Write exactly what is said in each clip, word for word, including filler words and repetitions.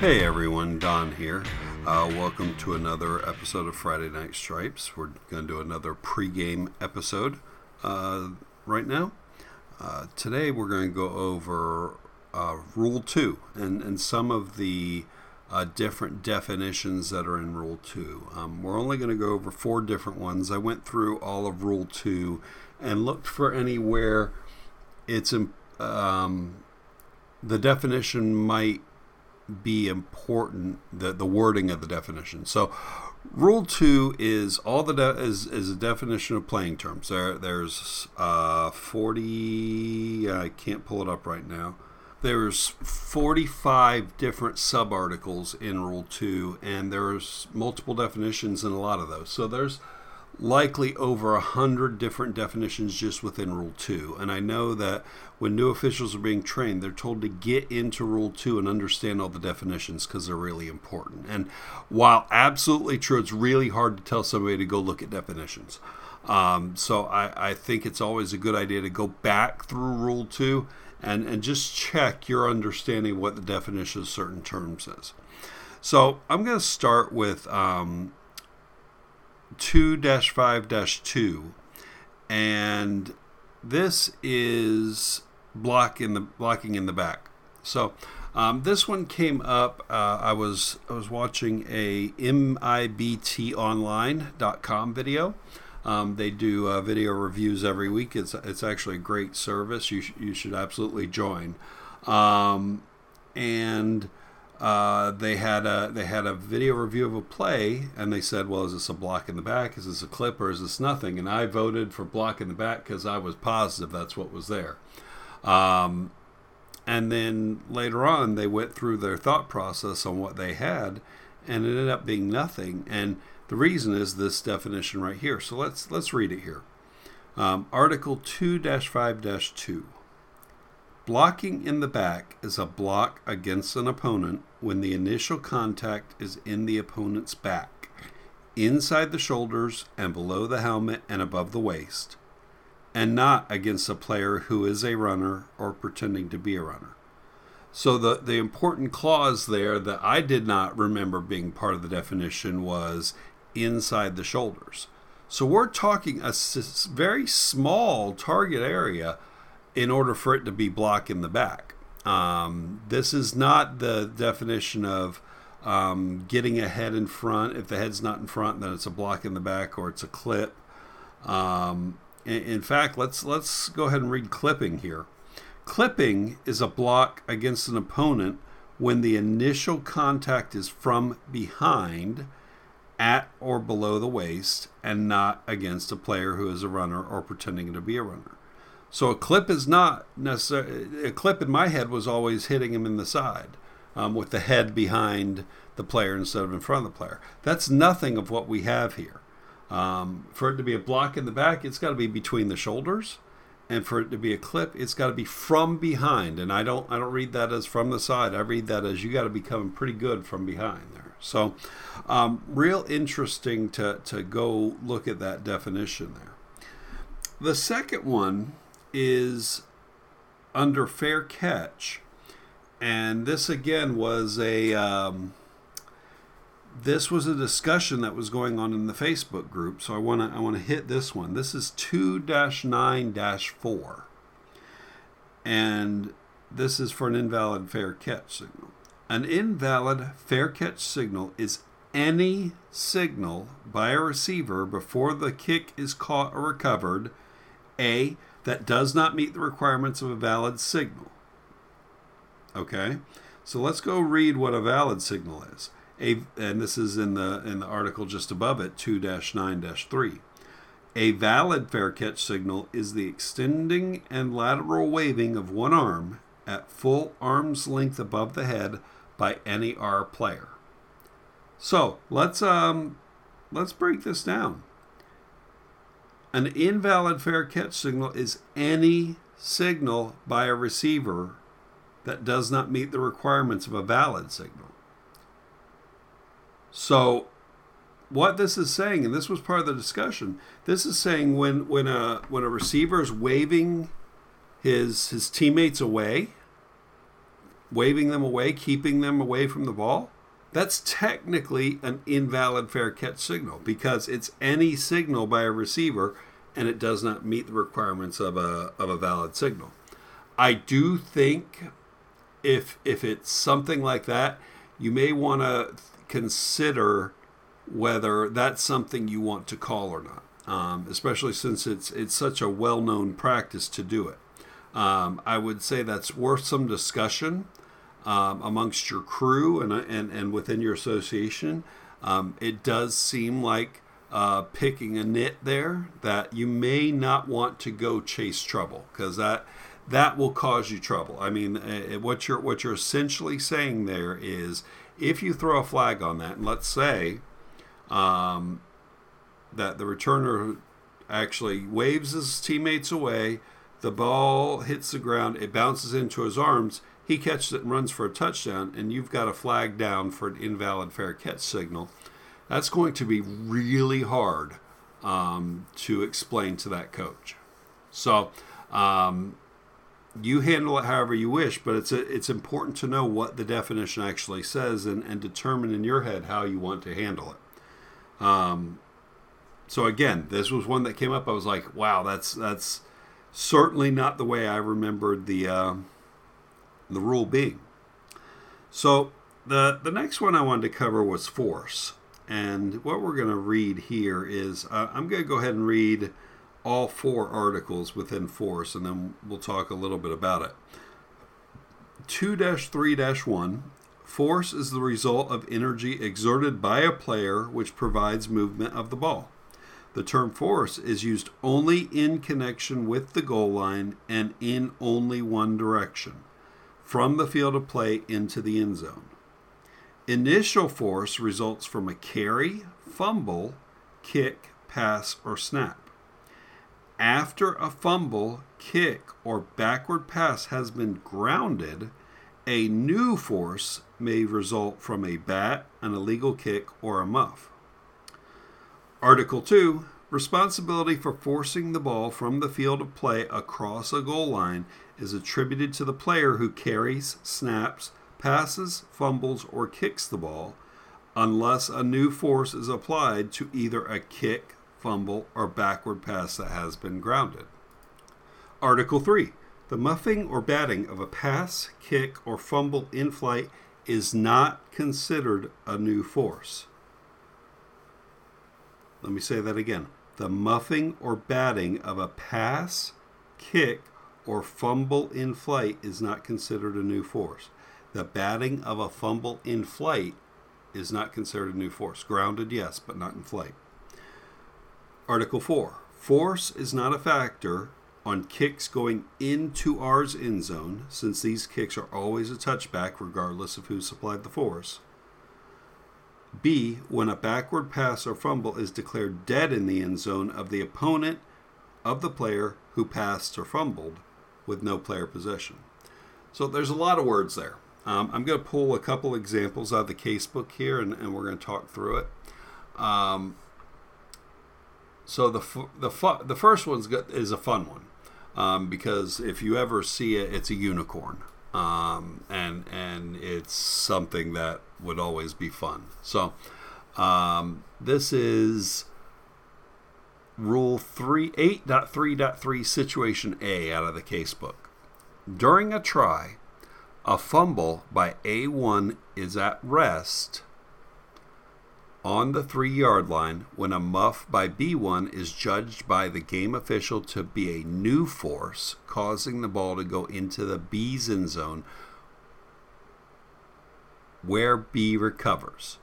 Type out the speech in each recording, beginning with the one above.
Hey everyone, Don here. Uh, welcome to another episode of Friday Night Stripes. We're going to do another pregame episode uh, right now. Uh, today we're going to go over uh, Rule two and, and some of the uh, different definitions that are in Rule two. Um, we're only going to go over four different ones. I went through all of Rule two and looked for anywhere it's um, the definition might be important, the the wording of the definition. So Rule two is all the de- is is a definition of playing terms. There there's uh forty, I can't pull it up right now. There's forty-five different sub-articles in Rule two, and there's multiple definitions in a lot of those. So there's likely over a hundred different definitions just within Rule two. And I know that when new officials are being trained, they're told to get into Rule two and understand all the definitions because they're really important. And while absolutely true, it's really hard to tell somebody to go look at definitions. Um, so I, I think it's always a good idea to go back through Rule two and, and just check your understanding of what the definition of certain terms is. So I'm going to start with Um, two dash five dash two, and this is block in the blocking in the back. So um, this one came up. Uh, I was I was watching a mibtonline dot com video. Um, they do uh, video reviews every week. It's it's actually a great service. You sh- you should absolutely join. Um, and Uh, they had a they had a video review of a play, and they said, well, is this a block in the back? Is this a clip, or is this nothing? And I voted for block in the back because I was positive that's what was there. Um, and then later on, they went through their thought process on what they had, and it ended up being nothing. And the reason is this definition right here. So let's let's read it here. Um, Article two dash five dash two. Blocking in the back is a block against an opponent when the initial contact is in the opponent's back, inside the shoulders and below the helmet and above the waist, and not against a player who is a runner or pretending to be a runner. So the, the important clause there that I did not remember being part of the definition was inside the shoulders. So we're talking a very small target area in order for it to be block in the back. Um, this is not the definition of um, getting a head in front. If the head's not in front, then it's a block in the back or it's a clip. Um, in, in fact, let's let's go ahead and read clipping here. Clipping is a block against an opponent when the initial contact is from behind, at or below the waist, and not against a player who is a runner or pretending to be a runner. So a clip is not necessarily, a clip in my head was always hitting him in the side um, with the head behind the player instead of in front of the player. That's nothing of what we have here. Um, for it to be a block in the back, it's got to be between the shoulders. And for it to be a clip, it's got to be from behind. And I don't I don't read that as from the side. I read that as you got to be coming pretty good from behind there. So um, real interesting to, to go look at that definition there. The second one is under fair catch, and this again was a um, this was a discussion that was going on in the Facebook group, so I want to I want to hit this one. This is two dash nine dash four, and this is for an invalid fair catch signal. An invalid fair catch signal is any signal by a receiver before the kick is caught or recovered, A, that does not meet the requirements of a valid signal. Okay, so let's go read what a valid signal is. A, and this is in the in the article just above it, two dash nine dash three. A valid fair catch signal is the extending and lateral waving of one arm at full arm's length above the head by any R player. So let's um let's break this down. An invalid fair catch signal is any signal by a receiver that does not meet the requirements of a valid signal. So what this is saying, and this was part of the discussion, this is saying when when a when a receiver is waving his his teammates away waving them away, keeping them away from the ball, that's technically an invalid fair catch signal because it's any signal by a receiver and it does not meet the requirements of a of a valid signal. I do think if if it's something like that, you may want to consider whether that's something you want to call or not, um, especially since it's it's such a well-known practice to do it. Um, I would say that's worth some discussion um, amongst your crew and, and, and within your association. Um, it does seem like uh, picking a nit there that you may not want to go chase trouble because that that will cause you trouble. I mean, what you're what you're essentially saying there is if you throw a flag on that, and let's say um, that the returner actually waves his teammates away, the ball hits the ground, it bounces into his arms, he catches it and runs for a touchdown, and you've got a flag down for an invalid fair catch signal. That's going to be really hard um, to explain to that coach. So um, you handle it however you wish, but it's a, it's important to know what the definition actually says and, and determine in your head how you want to handle it. Um, so again, this was one that came up. I was like, wow, that's that's... certainly not the way I remembered the uh, the rule being. So the the next one I wanted to cover was force, and what we're going to read here is uh, I'm going to go ahead and read all four articles within force, and then we'll talk a little bit about it. two dash three dash one, force is the result of energy exerted by a player which provides movement of the ball. The term force is used only in connection with the goal line and in only one direction, from the field of play into the end zone. Initial force results from a carry, fumble, kick, pass, or snap. After a fumble, kick, or backward pass has been grounded, a new force may result from a bat, an illegal kick, or a muff. Article two, responsibility for forcing the ball from the field of play across a goal line is attributed to the player who carries, snaps, passes, fumbles, or kicks the ball, unless a new force is applied to either a kick, fumble, or backward pass that has been grounded. Article three, the muffing or batting of a pass, kick, or fumble in flight is not considered a new force. Let me say that again. The muffing or batting of a pass, kick, or fumble in flight is not considered a new force. The batting of a fumble in flight is not considered a new force. Grounded, yes, but not in flight. Article four. Force is not a factor on kicks going into ours end zone, since these kicks are always a touchback regardless of who supplied the force. B, when a backward pass or fumble is declared dead in the end zone of the opponent of the player who passed or fumbled with no player possession. So there's a lot of words there. Um, I'm going to pull a couple examples out of the case book here, and, and we're going to talk through it. Um, so the fu- the fu- the first one is a fun one um, because if you ever see it, it's a unicorn. Um, and and it's something that would always be fun. So um, this is Rule three eight point three point three Situation A out of the case book. During a try, a fumble by A one is at rest on the three-yard line when a muff by B one is judged by the game official to be a new force, causing the ball to go into the B's end zone where B recovers.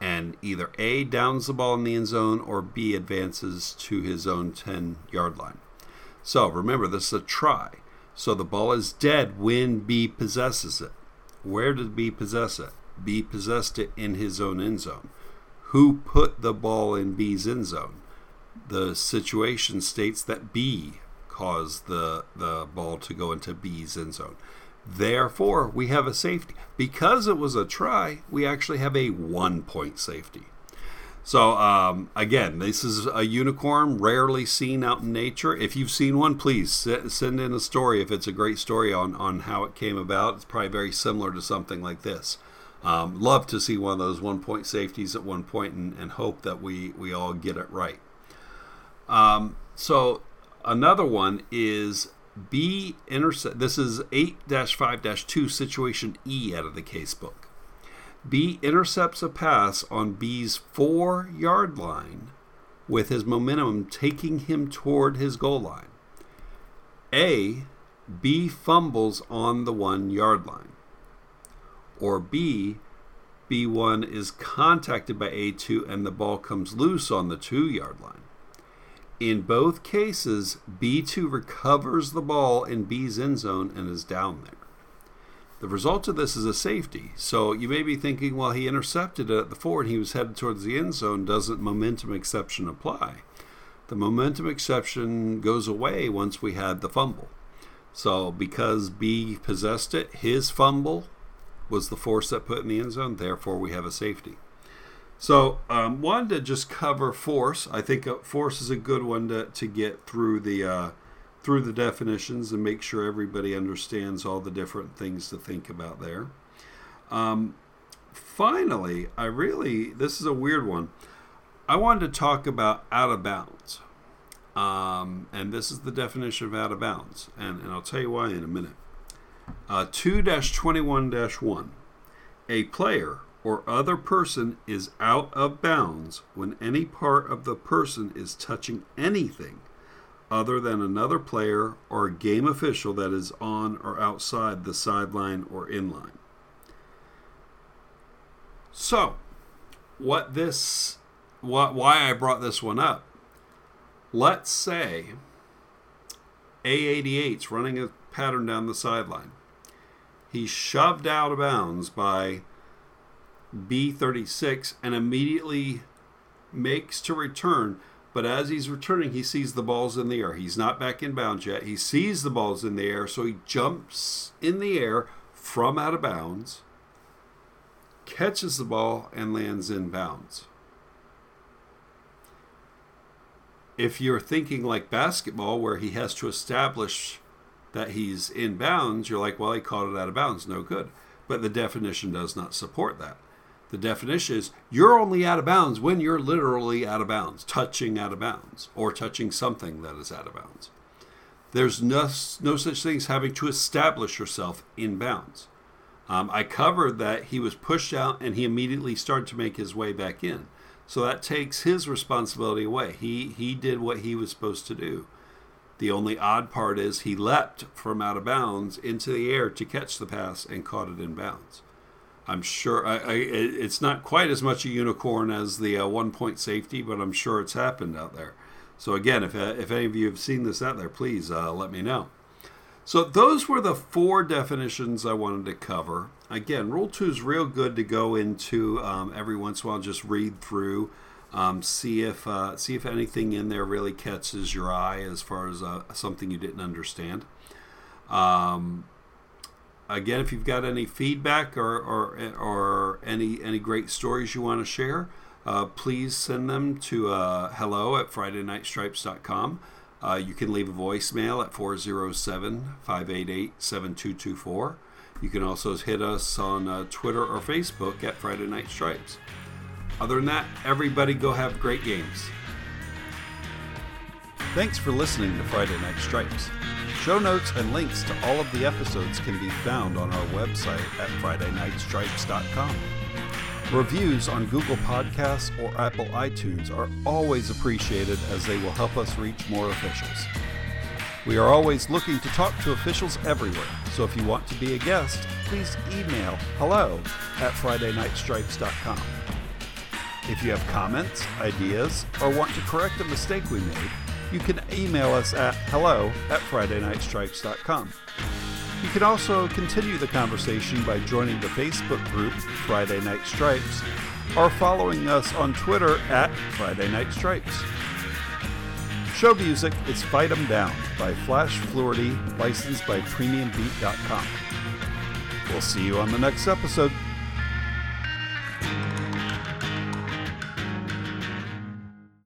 And either A downs the ball in the end zone or B advances to his own ten-yard line. So remember, this is a try. So the ball is dead when B possesses it. Where did B possess it? B possessed it in his own end zone. Who put the ball in B's end zone? The situation states that B caused the, the ball to go into B's end zone. Therefore, we have a safety. Because it was a try, we actually have a one-point safety. So, um, again, this is a unicorn rarely seen out in nature. If you've seen one, please send in a story if it's a great story on, on how it came about. It's probably very similar to something like this. Um, love to see one of those one-point safeties at one point and, and hope that we, we all get it right. Um, so another one is B intercept. This is eight dash five dash two situation E out of the case book. B intercepts a pass on B's four-yard line with his momentum taking him toward his goal line. A, B fumbles on the one-yard line. Or B, B one is contacted by A two and the ball comes loose on the two-yard line. In both cases, B two recovers the ball in B's end zone and is down there. The result of this is a safety. So you may be thinking, well, he intercepted it at the four and he was headed towards the end zone. Doesn't momentum exception apply? The momentum exception goes away once we had the fumble. So because B possessed it, his fumble was the force that put in the end zone. Therefore, we have a safety. So um, wanted to just cover force. I think force is a good one to, to get through the uh, through the definitions and make sure everybody understands all the different things to think about there. Um, finally, I really, this is a weird one. I wanted to talk about out of bounds. Um, and this is the definition of out of bounds. And, and I'll tell you why in a minute. Uh, two dash twenty-one dash one. A player or other person is out of bounds when any part of the person is touching anything other than another player or a game official that is on or outside the sideline or inline. So, what this, what, why I brought this one up. Let's say A eighty-eight's running a pattern down the sideline. He's shoved out of bounds by B thirty-six and immediately makes to return. But as he's returning, he sees the ball's in the air. He's not back in bounds yet. He sees the ball's in the air, so he jumps in the air from out of bounds, catches the ball, and lands in bounds. If you're thinking like basketball, where he has to establish that he's in bounds, you're like, well, he caught it out of bounds, no good. But the definition does not support that. The definition is you're only out of bounds when you're literally out of bounds, touching out of bounds, or touching something that is out of bounds. There's no, no such thing as having to establish yourself in bounds. Um, I covered that he was pushed out and he immediately started to make his way back in. So that takes his responsibility away. He, he did what he was supposed to do. The only odd part is he leapt from out of bounds into the air to catch the pass and caught it in bounds. I'm sure I, I, it's not quite as much a unicorn as the uh, one-point safety, but I'm sure it's happened out there. So again, if, uh, if any of you have seen this out there, please uh, let me know. So those were the four definitions I wanted to cover. Again, Rule two is real good to go into um, every once in a while. Just read through, um, see if uh, see if anything in there really catches your eye as far as uh, something you didn't understand. Um, Again, if you've got any feedback or or, or any any great stories you want to share, uh, please send them to uh, hello at friday night stripes dot com. Uh, you can leave a voicemail at four oh seven, five eight eight, seven two two four. You can also hit us on uh, Twitter or Facebook at Friday Night Stripes. Other than that, everybody go have great games. Thanks for listening to Friday Night Stripes. Show notes and links to all of the episodes can be found on our website at friday night stripes dot com. Reviews on Google Podcasts or Apple iTunes are always appreciated as they will help us reach more officials. We are always looking to talk to officials everywhere, so if you want to be a guest, please email hello at friday night stripes dot com. If you have comments, ideas, or want to correct a mistake we made, you can email us at hello at friday night stripes dot com. You can also continue the conversation by joining the Facebook group Friday Night Stripes or following us on Twitter at Friday Night Stripes. Show music is Fight 'Em Down by Flash Flourty, licensed by Premium Beat dot com. We'll see you on the next episode.